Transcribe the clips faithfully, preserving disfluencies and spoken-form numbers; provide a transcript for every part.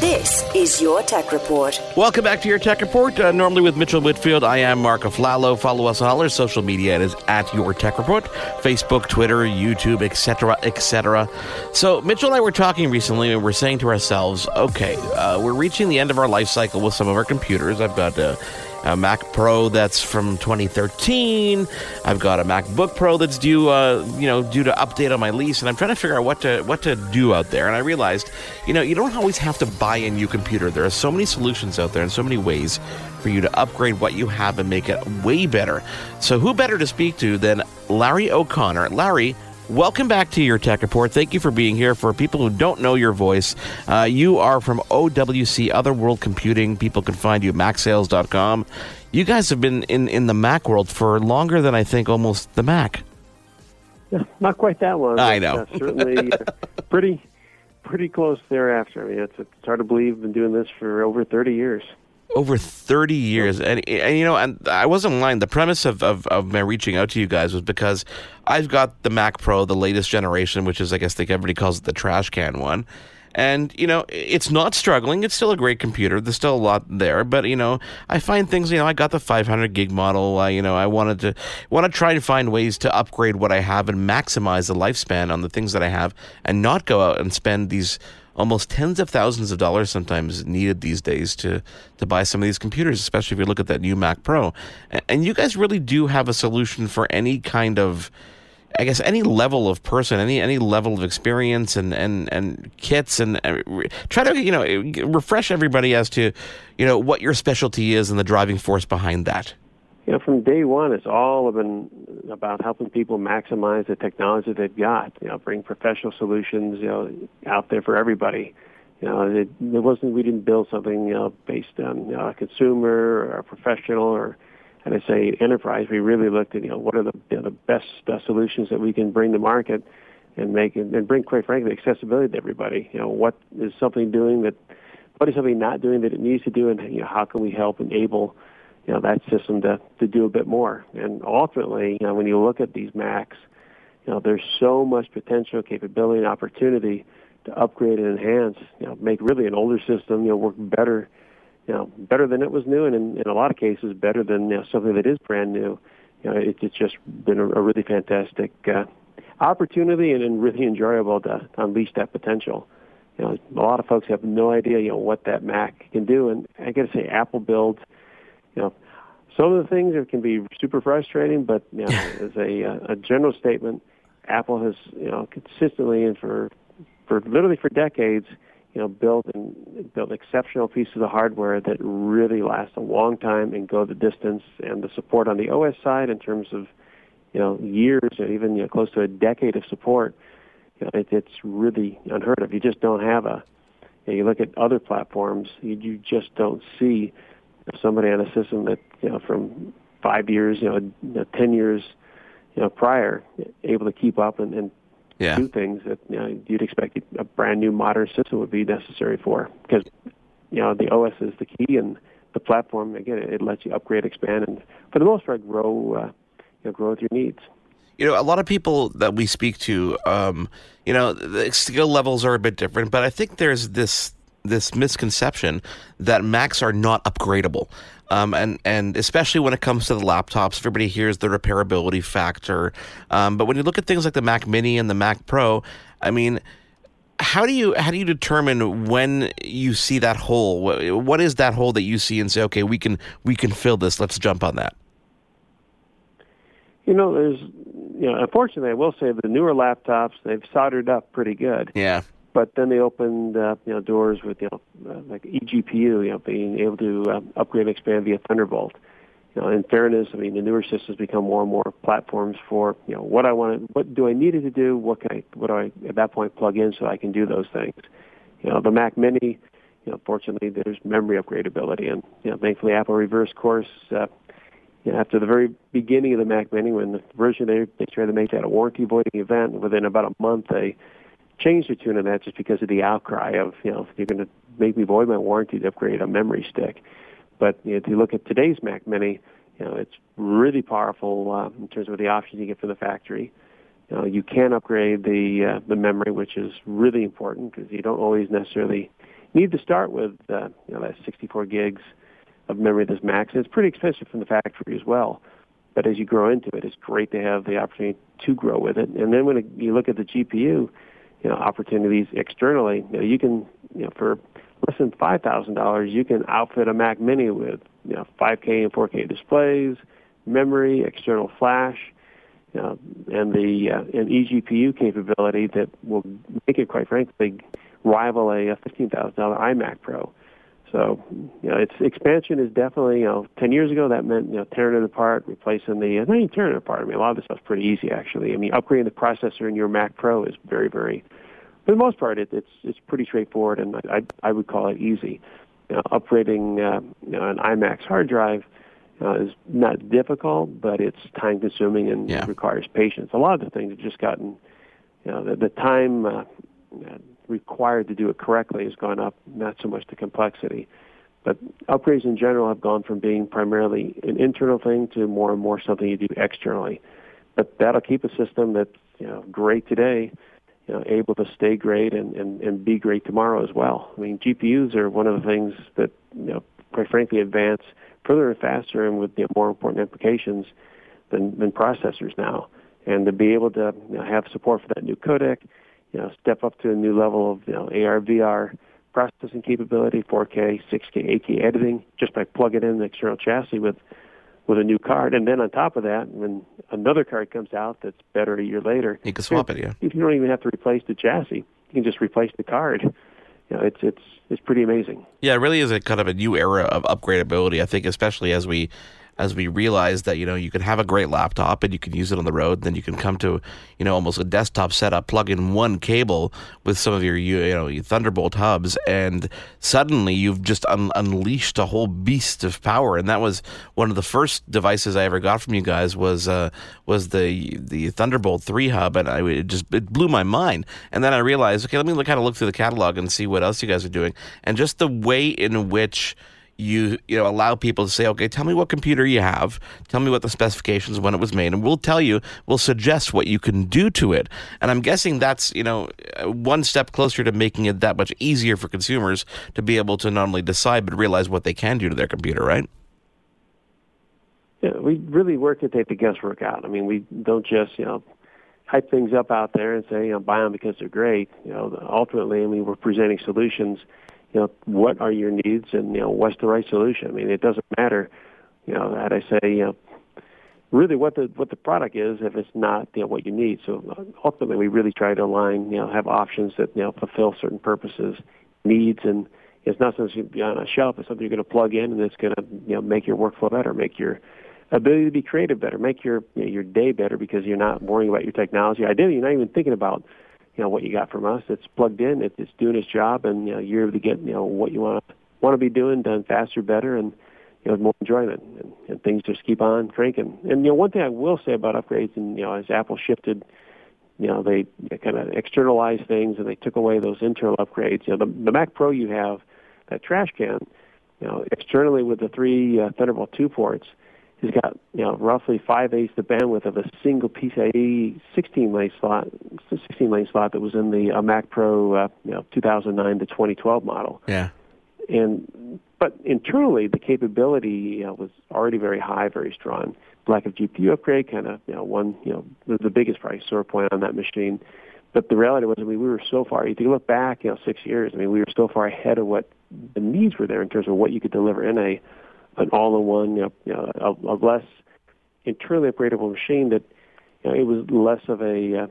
This is your Tech Report. Welcome back to your Tech Report. Uh, normally with Mitchell Whitfield, I am Mark Aflalo. Follow us on all our social media. It is at your Tech Report, Facebook, Twitter, YouTube, et cetera, et cetera. So Mitchell and I were talking recently, and we're saying to ourselves, okay, uh, we're reaching the end of our life cycle with some of our computers. I've got a, a Mac Pro that's from twenty thirteen. I've got a MacBook Pro that's due, uh, you know, due to update on my lease, and I'm trying to figure out what to what to do out there. And I realized, you know, you don't always have to buy a new computer. There are so many solutions out there and so many ways for you to upgrade what you have and make it way better. So who better to speak to than Larry O'Connor? Larry, welcome back to your Tech Report. Thank you for being here. For people who don't know your voice, uh, you are from O W C, Other World Computing. People can find you at Mac Sales dot com. You guys have been in, in the Mac world for longer than I think almost the Mac. Not quite that long. I know. Uh, certainly uh, pretty... pretty close thereafter. I mean, it's, it's hard to believe I've been doing this for over thirty years. Over thirty years. And, and you know, and I wasn't lying. The premise of, of, of my reaching out to you guys was because I've got the Mac Pro, the latest generation, which is, I guess, like everybody calls it the trash can one. And, you know, it's not struggling. It's still a great computer. There's still a lot there. But, you know, I find things, you know, I got the five hundred gig model. I, you know, I wanted to want to try to find ways to upgrade what I have and maximize the lifespan on the things that I have and not go out and spend these almost tens of thousands of dollars sometimes needed these days to, to buy some of these computers, especially if you look at that new Mac Pro. And you guys really do have a solution for any kind of, I guess, any level of person, any any level of experience and, and, and kits, and uh, re- try to, you know, refresh everybody as to, you know, what your specialty is and the driving force behind that. You know, from day one, it's all been about helping people maximize the technology they've got, you know, bring professional solutions, you know, out there for everybody. You know, it, it wasn't, we didn't build something, you know, based on, you know, a consumer or a professional or, and I say enterprise. We really looked at, you know, what are the, you know, the best uh, solutions that we can bring to market and make it, and bring, quite frankly, accessibility to everybody. You know, what is something doing that, what is something not doing that it needs to do, and, you know, how can we help enable, you know, that system to, to do a bit more? And ultimately, you know, when you look at these Macs, you know, there's so much potential, capability, and opportunity to upgrade and enhance, you know, make really an older system, you know, work better, you know, better than it was new, and in, in a lot of cases, better than, you know, something that is brand new. You know, it, it's just been a, a really fantastic uh, opportunity, and, and really enjoyable to, to unleash that potential. You know, a lot of folks have no idea, you know, what that Mac can do, and I got to say, Apple builds, you know, some of the things that can be super frustrating, but, you know, as a, a general statement, Apple has, you know, consistently and for for literally for decades, you know, build and build exceptional pieces of hardware that really last a long time and go the distance. And the support on the O S side, in terms of, you know, years or even, you know, close to a decade of support, you know, it, it's really unheard of. You just don't have a. You know, you look at other platforms, you, you just don't see somebody on a system that, you know, from five years, you know, ten years, you know, prior, able to keep up and. and Yeah. Do things that, you know, you'd expect a brand new modern system would be necessary for, because, you know, the O S is the key, and the platform, again, it lets you upgrade, expand, and for the most part, grow, uh, you know, grow with your needs. You know, a lot of people that we speak to, um, you know, the skill levels are a bit different, but I think there's this this misconception that Macs are not upgradable. Um, and, and especially when it comes to the laptops, everybody hears the repairability factor. Um, but when you look at things like the Mac Mini and the Mac Pro, I mean, how do you how do you determine when you see that hole? What is that hole that you see and say, okay, we can we can fill this. Let's jump on that. You know, there's, you know, unfortunately, I will say the newer laptops, they've soldered up pretty good. Yeah. But then they opened uh, you know, doors with, you know, uh, like eGPU, you know, being able to uh, upgrade and expand via Thunderbolt. You know, in fairness, I mean, the newer systems become more and more platforms for, you know, what I want to, what do I need it to do, what can I, what do I at that point plug in so I can do those things. You know, the Mac Mini, you know, fortunately, there's memory upgradability, and you know, thankfully, Apple reversed course. Uh, you know, after the very beginning of the Mac Mini, when the version they they tried to make that a warranty voiding event, within about a month they changed the tune of that just because of the outcry of, you know, if you're going to make me void my warranty to upgrade a memory stick. But you know, if you look at today's Mac Mini, you know, it's really powerful uh, in terms of the options you get from the factory. You know, you can upgrade the uh, the memory, which is really important because you don't always necessarily need to start with uh, you know, that sixty-four gigs of memory that's max. And it's pretty expensive from the factory as well. But as you grow into it, it's great to have the opportunity to grow with it. And then when it, you look at the G P U, you know, opportunities externally, you know, you can, you know, for less than five thousand dollars, you can outfit a Mac Mini with, you know, five K and four K displays, memory, external flash, you know, and the uh, and eGPU capability that will make it, quite frankly, rival a fifteen thousand dollars iMac Pro. So, you know, its expansion is definitely, you know, ten years ago that meant, you know, tearing it apart, replacing the, not even tearing it apart. I mean, a lot of this stuff's pretty easy, actually. I mean, upgrading the processor in your Mac Pro is very, very, for the most part, it, it's it's pretty straightforward, and I I would call it easy. You know, upgrading uh, you know, an iMac's hard drive uh, is not difficult, but it's time-consuming and yeah. requires patience. A lot of the things have just gotten, you know, the, the time uh, required to do it correctly has gone up, not so much the complexity. But upgrades in general have gone from being primarily an internal thing to more and more something you do externally. But that'll keep a system that's, you know, great today, you know, able to stay great and, and, and be great tomorrow as well. I mean, G P Us are one of the things that, you know, quite frankly, advance further and faster and with, you know, more important implications than, than processors now. And to be able to, you know, have support for that new codec, you know, step up to a new level of, you know, A R, V R processing capability, four K, six K, eight K editing, just by plugging in the external chassis with with a new card. And then on top of that, when another card comes out that's better a year later, you can swap it, yeah. You don't even have to replace the chassis. You can just replace the card. You know, it's it's it's pretty amazing. Yeah, it really is a kind of a new era of upgradability, I think, especially as we as we realize that, you know, you can have a great laptop and you can use it on the road, then you can come to, you know, almost a desktop setup, plug in one cable with some of your, you know, your Thunderbolt hubs, and suddenly you've just un- unleashed a whole beast of power. And that was one of the first devices I ever got from you guys was uh, was the the Thunderbolt three hub, and I, it just it blew my mind. And then I realized, okay, let me look, kind of look through the catalog and see what else you guys are doing, and just the way in which You you know allow people to say, okay, tell me what computer you have, tell me what the specifications, when it was made, and we'll tell you, we'll suggest what you can do to it. And I'm guessing that's, you know, one step closer to making it that much easier for consumers to be able to not only decide but realize what they can do to their computer, right? Yeah, we really work to take the guesswork out. I mean, we don't just, you know, hype things up out there and say, you know, buy them because they're great. You know, ultimately, I mean, we're presenting solutions. You know, what are your needs, and, you know, what's the right solution? I mean, it doesn't matter, you know, that I say, you know, really what the what the product is if it's not, you know, what you need. So ultimately, we really try to align, you know, have options that, you know, fulfill certain purposes, needs, and it's not something that's on a shelf. It's something you're going to plug in, and it's going to, you know, make your workflow better, make your ability to be creative better, make your, you know, your day better because you're not worrying about your technology. Ideally, you're not even thinking about, you know, what you got from us. It's plugged in, it's, it's doing its job, and, you know, you're able to get, you know, what you want to want to be doing done faster, better, and, you know, more enjoyment, and, and things just keep on cranking. And, you know, one thing I will say about upgrades, and, you know, as Apple shifted, you know, they, they kind of externalized things and they took away those internal upgrades. You know, the, the Mac Pro, you have that trash can, you know, externally with the three uh, Thunderbolt two ports. He's got, you know, roughly five-eighths the bandwidth of a single PCIe sixteen-lane slot, sixteen-lane slot that was in the uh, Mac Pro, uh, you know, two thousand nine to twenty twelve model. Yeah. And but internally, the capability, you know, was already very high, very strong. Lack of G P U upgrade, kind of, you know, one, you know, the, the biggest price sore point on that machine. But the reality was, I mean, we were so far. If you look back, you know, six years, I mean, we were so far ahead of what the needs were there in terms of what you could deliver in a. an all-in-one, you know, you know, a, a less internally upgradable machine that, you know, it was less of a, uh,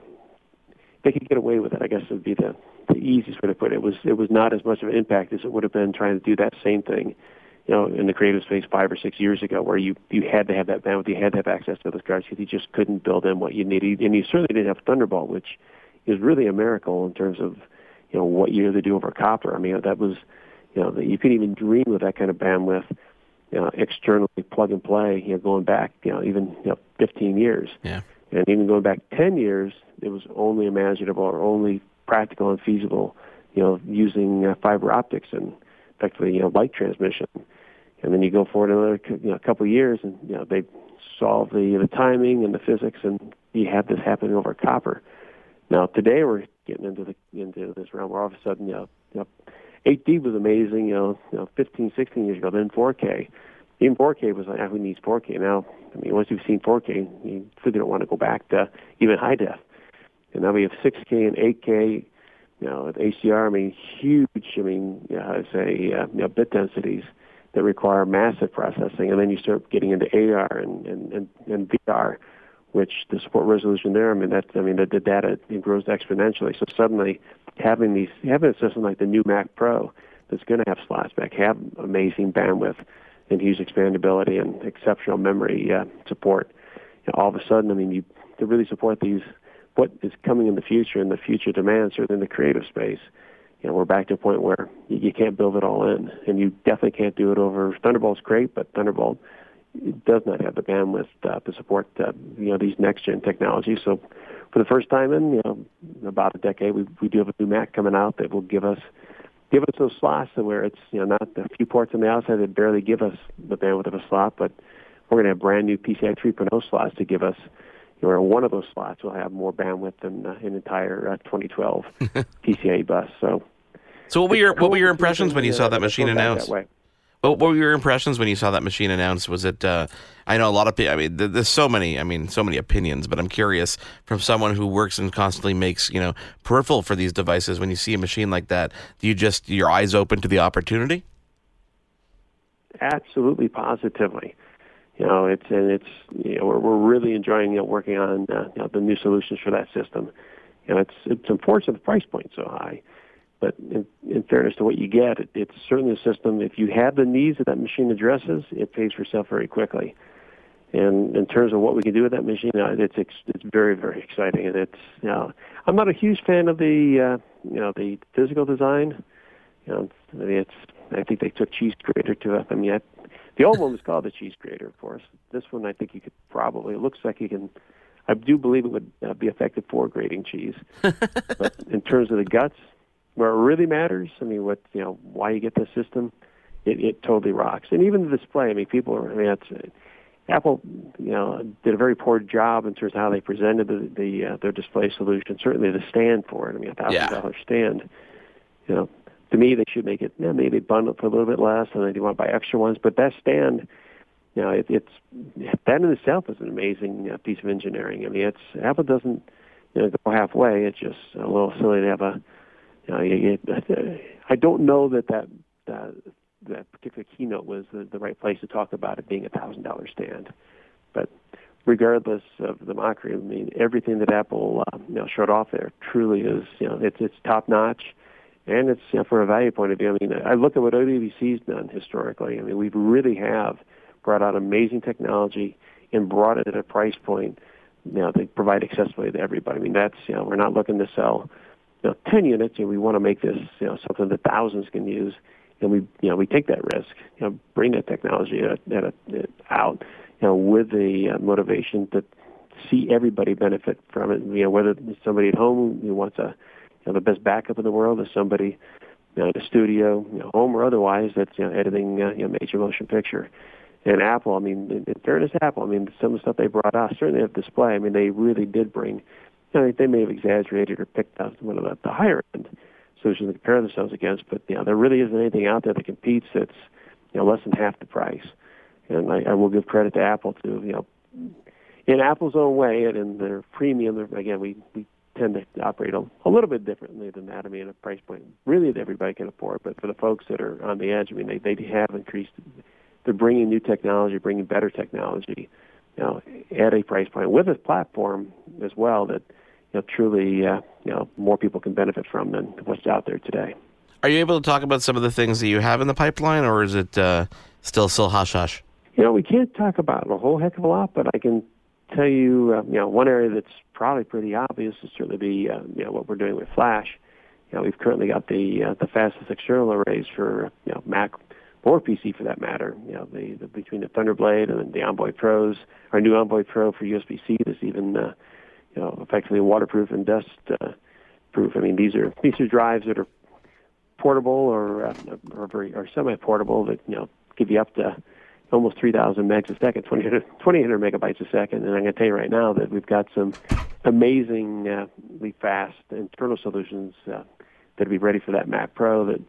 they could get away with it, I guess would be the, the easiest way to put it. It was, it was not as much of an impact as it would have been trying to do that same thing, you know, in the creative space five or six years ago, where you, you had to have that bandwidth, you had to have access to those cards, because you just couldn't build in what you needed. And you certainly didn't have Thunderbolt, which is really a miracle in terms of, you know, what year they do over copper. I mean, that was, you know, you couldn't even dream of that kind of bandwidth, you know, externally plug and play, you know, going back, you know, even, you know, fifteen years. Yeah. And even going back ten years, it was only imaginable or only practical and feasible, you know, using uh, fiber optics and effectively, you know, light transmission. And then you go forward another, you know, couple of years, and, you know, they solve the, the timing and the physics, and you have this happening over copper. Now, today we're getting into the into this realm where all of a sudden, you know, you know eight D was amazing, you know, you know, fifteen, sixteen years ago, then four K. Even four K was like, ah, who needs four K? Now, I mean, once you've seen four K, you really don't want to go back to even high def. And now we have six K and eight K, you know, H D R, I mean, huge, I mean, you know, I'd say, uh, you know, bit densities that require massive processing. And then you start getting into A R and, and, and, and V R, which the support resolution there, I mean, that, I mean, the, the data grows exponentially. So suddenly having these, having a system like the new Mac Pro that's going to have slots back, have amazing bandwidth and huge expandability and exceptional memory uh, support, you know, all of a sudden, I mean, you to really support these, what is coming in the future and the future demands are in the creative space. You know, we're back to a point where you, you can't build it all in, and you definitely can't do it over. Thunderbolt's great, but Thunderbolt it does not have the bandwidth uh, to support uh, you know, these next gen technologies. So, for the first time in, you know, about a decade, we we do have a new Mac coming out that will give us give us those slots to where it's, you know, not the few ports on the outside that barely give us the bandwidth of a slot, but we're going to have brand new P C I E three point oh slots to give us. Or one of those slots will have more bandwidth than uh, an entire uh, twenty twelve P C I E bus. So, so what were your what were your impressions when you saw that machine announced? That what, what were your impressions when you saw that machine announced? Was it? Uh, I know a lot of. I mean, there's so many. I mean, so many opinions. But I'm curious, from someone who works and constantly makes, you know, peripheral for these devices, when you see a machine like that, do you just your eyes open to the opportunity? Absolutely, positively. You know, it's and it's you know we're, we're really enjoying, you know, working on uh, you know, the new solutions for that system. You know, it's it's unfortunate the price point's so high, but in, in fairness to what you get, it, it's certainly a system. If you have the needs that that machine addresses, it pays for itself very quickly. And in terms of what we can do with that machine, you know, it's it's very very exciting. And it's you know, I'm not a huge fan of the uh, you know the physical design. You know, it's I think they took cheese grater to it. I mean. I, The old one was called the cheese grater, of course. This one, I think you could probably. It looks like you can. I do believe it would uh, be effective for grating cheese. But in terms of the guts, where it really matters, I mean, what you know, why you get this system, it, it totally rocks. And even the display. I mean, people. I mean, that's, Apple, you know, did a very poor job in terms of how they presented the, the uh, their display solution. Certainly, the stand for it. I mean, a thousand dollar stand. You know. To me, they should make it, you know, maybe bundle for a little bit less, and then you want to buy extra ones. But that stand, you know, it, it's that in itself is an amazing uh, piece of engineering. I mean, it's Apple doesn't, you know, go halfway. It's just a little silly to have a, you know, you, you, I don't know that that, that that particular keynote was the, the right place to talk about it being a one thousand dollar stand. But regardless of the mockery, I mean, everything that Apple uh, you know, showed off there truly is, you know, it's it's top notch. And it's, you know, from a value point of view, I mean, I look at what O W C's done historically. I mean, we really have brought out amazing technology and brought it at a price point, you know, they provide accessibility to everybody. I mean, that's, you know, we're not looking to sell, you know, ten units, and you know, we want to make this, you know, something that thousands can use. And we, you know, we take that risk, you know, bring that technology at a, at a, out, you know, with the uh, motivation to see everybody benefit from it. You know, whether somebody at home who wants a, you know, the best backup in the world is somebody, you know, in a studio, you know, home or otherwise, that's, you know, editing uh, you know, major motion picture. And Apple, I mean, in, in fairness to Apple, I mean, some of the stuff they brought out, certainly at display, I mean, they really did bring, you know, they may have exaggerated or picked up one of the, the higher-end solutions to compare themselves against, but, you know, there really isn't anything out there that competes that's, you know, less than half the price. And I, I will give credit to Apple to, you know, in Apple's own way and in their premium, again, we, we tend to operate a, a little bit differently than that. I mean, at a price point really that everybody can afford, but for the folks that are on the edge, I mean, they, they have increased, they're bringing new technology, bringing better technology, you know, at a price point with a platform as well that, you know, truly, uh, you know, more people can benefit from than what's out there today. Are you able to talk about some of the things that you have in the pipeline, or is it uh, still still hush-hush? You know, we can't talk about a whole heck of a lot, but I can tell you, uh, you know, one area that's probably pretty obvious is certainly be, uh, you know, what we're doing with Flash. you know, we've currently got the uh, the fastest external arrays for, you know, Mac or P C for that matter. You know, the, the between the Thunderblade and the Envoy Pros, our new Envoy Pro for U S B C that's even uh, you know, effectively waterproof and dust uh, proof. I mean, these are these are drives that are portable or uh, or very or semi-portable that, you know, give you up to almost three thousand megs a second, twenty-eight hundred megabytes a second. And I'm going to tell you right now that we've got some amazingly fast internal solutions uh, that'll be ready for that Mac Pro that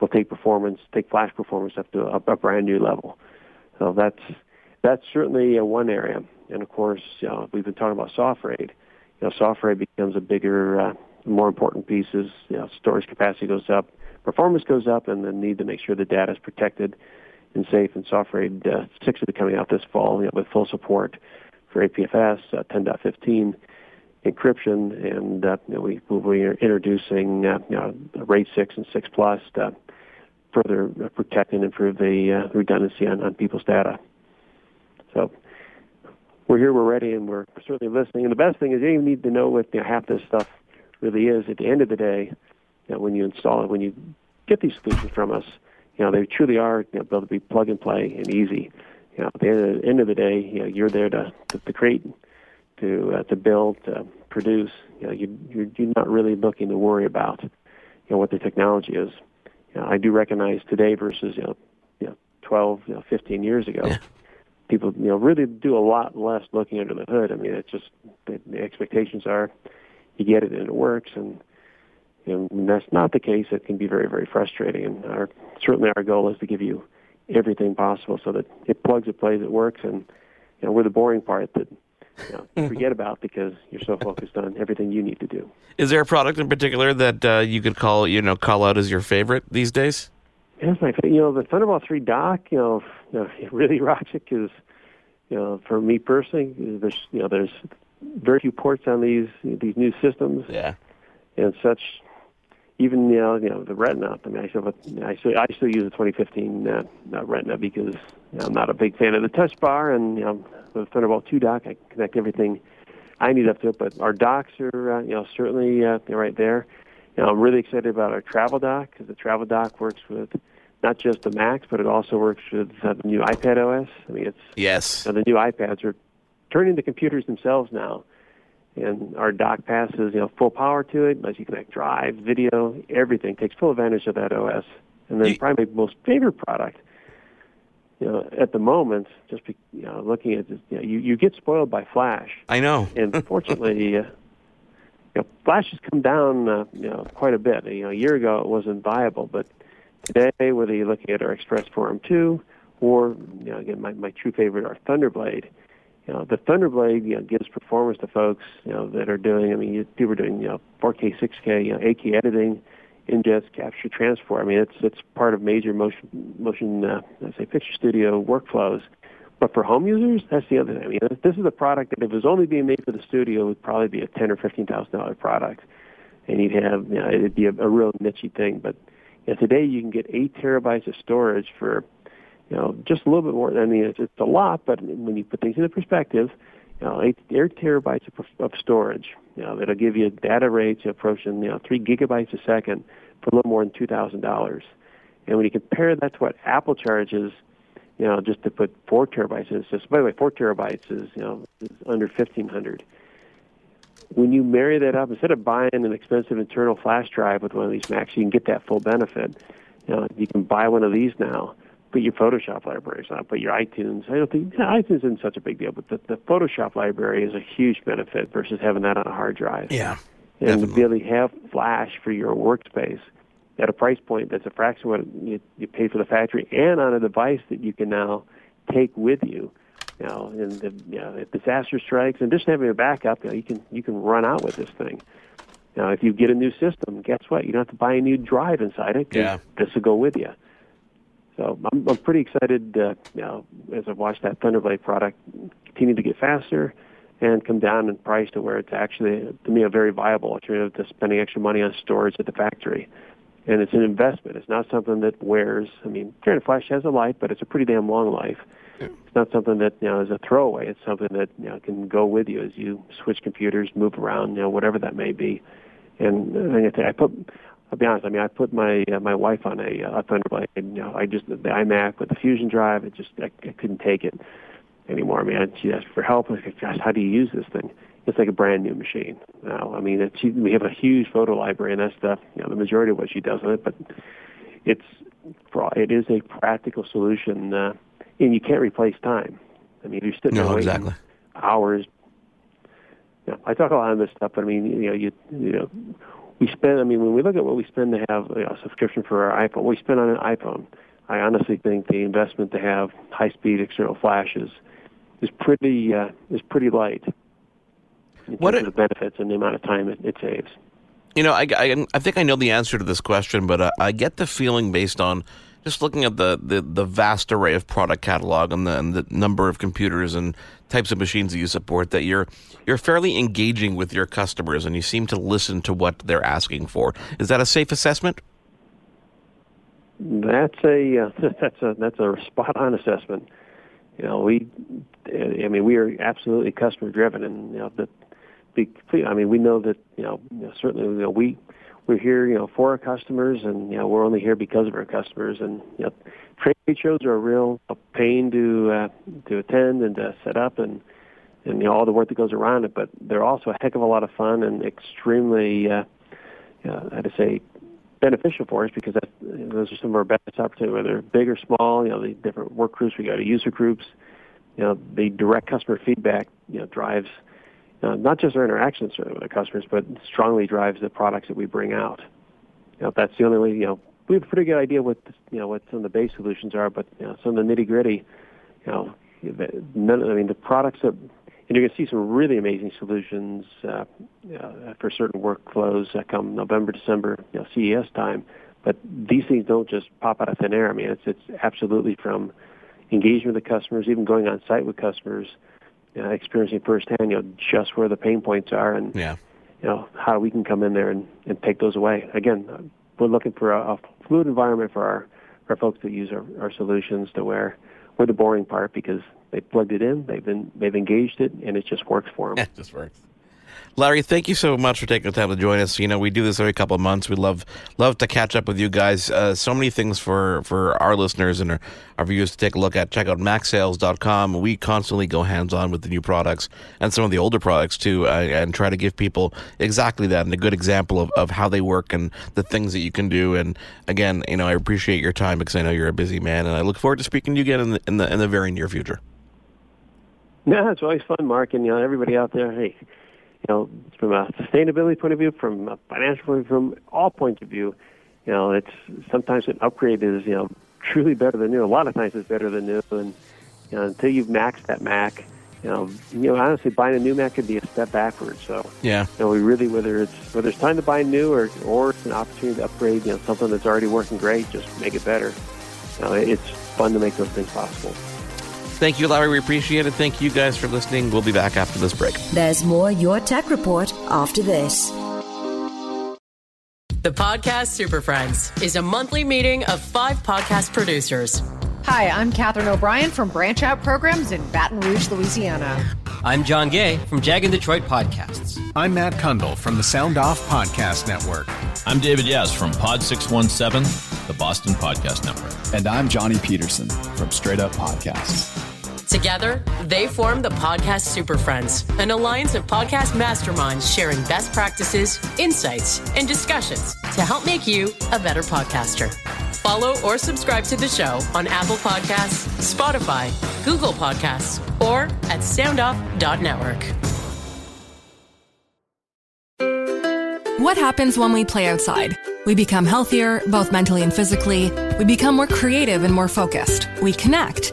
will take performance, take flash performance up to a, a brand new level. So that's that's certainly uh, one area. And of course, you know, we've been talking about SoftRAID. You know, SoftRAID becomes a bigger, uh, more important piece as, you know, storage capacity goes up, performance goes up, and the need to make sure the data is protected and safe. And SoftRAID uh, six will be coming out this fall, you know, with full support for A P F S, uh, ten point fifteen encryption, and uh, you know, we will be introducing uh, you know, RAID six and six plus to further protect and improve the uh, redundancy on, on people's data. So we're here, we're ready, and we're certainly listening. And the best thing is you don't even need to know what, you know, half this stuff really is. At the end of the day, you know, when you install it, when you get these solutions from us, you know, they truly are, you know, built to be plug and play and easy. You know, at the end of the day, you know, you're there to, to, to create, to uh, to build, to produce. You know, you, you're, you're not really looking to worry about, you know, what the technology is. You know, I do recognize today versus, you know, you know twelve, you know, fifteen years ago, yeah. People, you know, really do a lot less looking under the hood. I mean, it's just the, the expectations are you get it and it works, and and when that's not the case, it can be very, very frustrating. And our, certainly our goal is to give you everything possible so that it plugs, it plays, it works. And, you know, we're the boring part that, you know, you forget about because you're so focused on everything you need to do. Is there a product in particular that uh, you could call, you know, call out as your favorite these days? That's my favorite. You know, the Thunderbolt three dock, you know, you know it really rocks it because, you know, for me personally, there's, you know, there's very few ports on these, these new systems. Yeah. And such. Even, you know, you know, the Retina. I mean, I still, I still, I still use the twenty fifteen uh, Retina because, you know, I'm not a big fan of the touch bar. And, you know, with the Thunderbolt two dock, I connect everything I need up to it. But our docks are, uh, you know, certainly uh, they're right there. You know, I'm really excited about our travel dock because the travel dock works with not just the Macs, but it also works with uh, the new iPad O S. I mean, it's yes. You know, the new iPads are turning the computers themselves now. And our dock passes, you know, full power to it, lets you connect drive, video, everything. Takes full advantage of that O S. And then probably my most favorite product, you know, at the moment, just be, you know, looking at, you know, you, you get spoiled by Flash. I know. And fortunately, uh, you know, Flash has come down, uh, you know, quite a bit. You know, a year ago it wasn't viable, but today, whether you're looking at our Express Forum two, or, you know, again, my, my true favorite, our Thunderblade. You know, the Thunderblade, you know, gives performance to folks, you know, that are doing, I mean, you, people are doing, you know, four K, six K, you know, eight K editing, ingest, capture, transfer. I mean, it's it's part of major motion, motion uh, let's say, picture studio workflows. But for home users, that's the other thing. I mean, this is a product that if it was only being made for the studio, it would probably be a ten thousand dollars or fifteen thousand dollars product. And you'd have, you know, it'd be a, a real niche-y thing. But, you know, today you can get eight terabytes of storage for, you know, just a little bit more. I mean, it's, it's a lot, but when you put things into perspective, you know, eight, eight terabytes of, of storage, you know, that'll give you data rates approaching, you know, three gigabytes a second for a little more than two thousand dollars. And when you compare that to what Apple charges, you know, just to put four terabytes in, it's just, by the way, four terabytes is, you know, is under fifteen hundred. When you marry that up, instead of buying an expensive internal flash drive with one of these Macs, you can get that full benefit. You know, you can buy one of these now. Put your Photoshop libraries on, put your iTunes. I don't think, you know, iTunes isn't such a big deal, but the, the Photoshop library is a huge benefit versus having that on a hard drive. Yeah, and to really have Flash for your workspace at a price point that's a fraction of what you, you pay for the factory, and on a device that you can now take with you. You know, and the, you know, if disaster strikes, and just having a backup, you know, you can you can run out with this thing. Now, if you get a new system, guess what? You don't have to buy a new drive inside it. Yeah, this will go with you. So I'm, I'm pretty excited, uh, you know, as I've watched that Thunderblade product continue to get faster and come down in price to where it's actually, to me, a very viable alternative to spending extra money on storage at the factory. And it's an investment. It's not something that wears. I mean, Ethernet Flash has a life, but it's a pretty damn long life. Yeah. It's not something that, you know, is a throwaway. It's something that, you know, can go with you as you switch computers, move around, you know, whatever that may be. And I, I put... I'll be honest. I mean, I put my uh, my wife on a, a Thunderblade, and you know, I just the iMac with the Fusion Drive. It just I, I couldn't take it anymore. I mean, I, she asked for help. I was like, gosh, how do you use this thing? It's like a brand new machine. Now, I mean, it's, we have a huge photo library and that stuff. You know, the majority of what she does on it, but it's it is a practical solution, uh, and you can't replace time. I mean, you're sitting no, there waiting exactly. hours. You know, I talk a lot on this stuff, but I mean, you know, you you know. We spend, I mean, when we look at what we spend to have you know, a subscription for our iPhone, we spend on an iPhone. I honestly think the investment to have high-speed external flashes is pretty uh, is pretty light in what terms it, of the benefits and the amount of time it, it saves. You know, I, I, I think I know the answer to this question, but uh, I get the feeling based on just looking at the, the, the vast array of product catalog and the, and the number of computers and types of machines that you support, that you're you're fairly engaging with your customers and you seem to listen to what they're asking for. Is that a safe assessment? That's a uh, that's a that's a spot on assessment. You know, we I mean we are absolutely customer driven, and you know the I mean we know that you know, you know certainly you know, we. We're here, you know, for our customers, and you know, we're only here because of our customers. And you know, trade shows are a real pain to uh, to attend and to set up, and and you know, all the work that goes around it. But they're also a heck of a lot of fun and extremely, uh, uh, I'd say, beneficial for us because that's, you know, those are some of our best opportunities, whether big or small. You know, the different work groups, we go to user groups. You know, the direct customer feedback, you know, drives. Uh, not just our interactions with our customers, but strongly drives the products that we bring out. You know, that's the only way. You know, we have a pretty good idea what you know what some of the base solutions are, but you know, some of the nitty gritty. You know, none, I mean, the products that, and you're going to see some really amazing solutions uh, uh, for certain workflows that come November, December, you know, C E S time. But these things don't just pop out of thin air. I mean, it's it's absolutely from engagement with the customers, even going on site with customers. You know, experiencing firsthand, you know, just where the pain points are, and yeah. you know how we can come in there and, and take those away. Again, we're looking for a, a fluid environment for our, our folks that use our, our solutions, to where we're the boring part because they plugged it in, they've been they've engaged it, and it just works for them. Yeah, it just works. Larry, thank you so much for taking the time to join us. You know, we do this every couple of months. We love love to catch up with you guys. Uh, so many things for, for our listeners and our, our viewers to take a look at. Check out Mac Sales dot com. We constantly go hands-on with the new products and some of the older products, too, uh, and try to give people exactly that and a good example of, of how they work and the things that you can do. And, again, you know, I appreciate your time because I know you're a busy man, and I look forward to speaking to you again in the in the, in the very near future. No, it's always fun, Mark, and, you know, everybody out there, hey, you know, from a sustainability point of view, from a financial point of view, from all points of view, you know, it's sometimes an upgrade is, you know, truly better than new. A lot of times it's better than new. And, you know, until you've maxed that Mac, you know, you know, honestly, buying a new Mac could be a step backwards. So, yeah, you know, we really, whether it's, whether it's time to buy new or, or it's an opportunity to upgrade, you know, something that's already working great, just make it better. You know, it's fun to make those things possible. Thank you, Larry. We appreciate it. Thank you guys for listening. We'll be back after this break. There's more Your Tech Report after this. The Podcast Super Friends is a monthly meeting of five podcast producers. Hi, I'm Catherine O'Brien from Branch Out Programs in Baton Rouge, Louisiana. I'm John Gay from Jag and Detroit Podcasts. I'm Matt Cundall from the Sound Off Podcast Network. I'm David Yas from Pod six one seven, the Boston Podcast Network. And I'm Johnny Peterson from Straight Up Podcasts. Together, they form the Podcast Super Friends, an alliance of podcast masterminds sharing best practices, insights, and discussions to help make you a better podcaster. Follow or subscribe to the show on Apple Podcasts, Spotify, Google Podcasts, or at sound off dot network. What happens when we play outside? We become healthier, both mentally and physically. We become more creative and more focused. We connect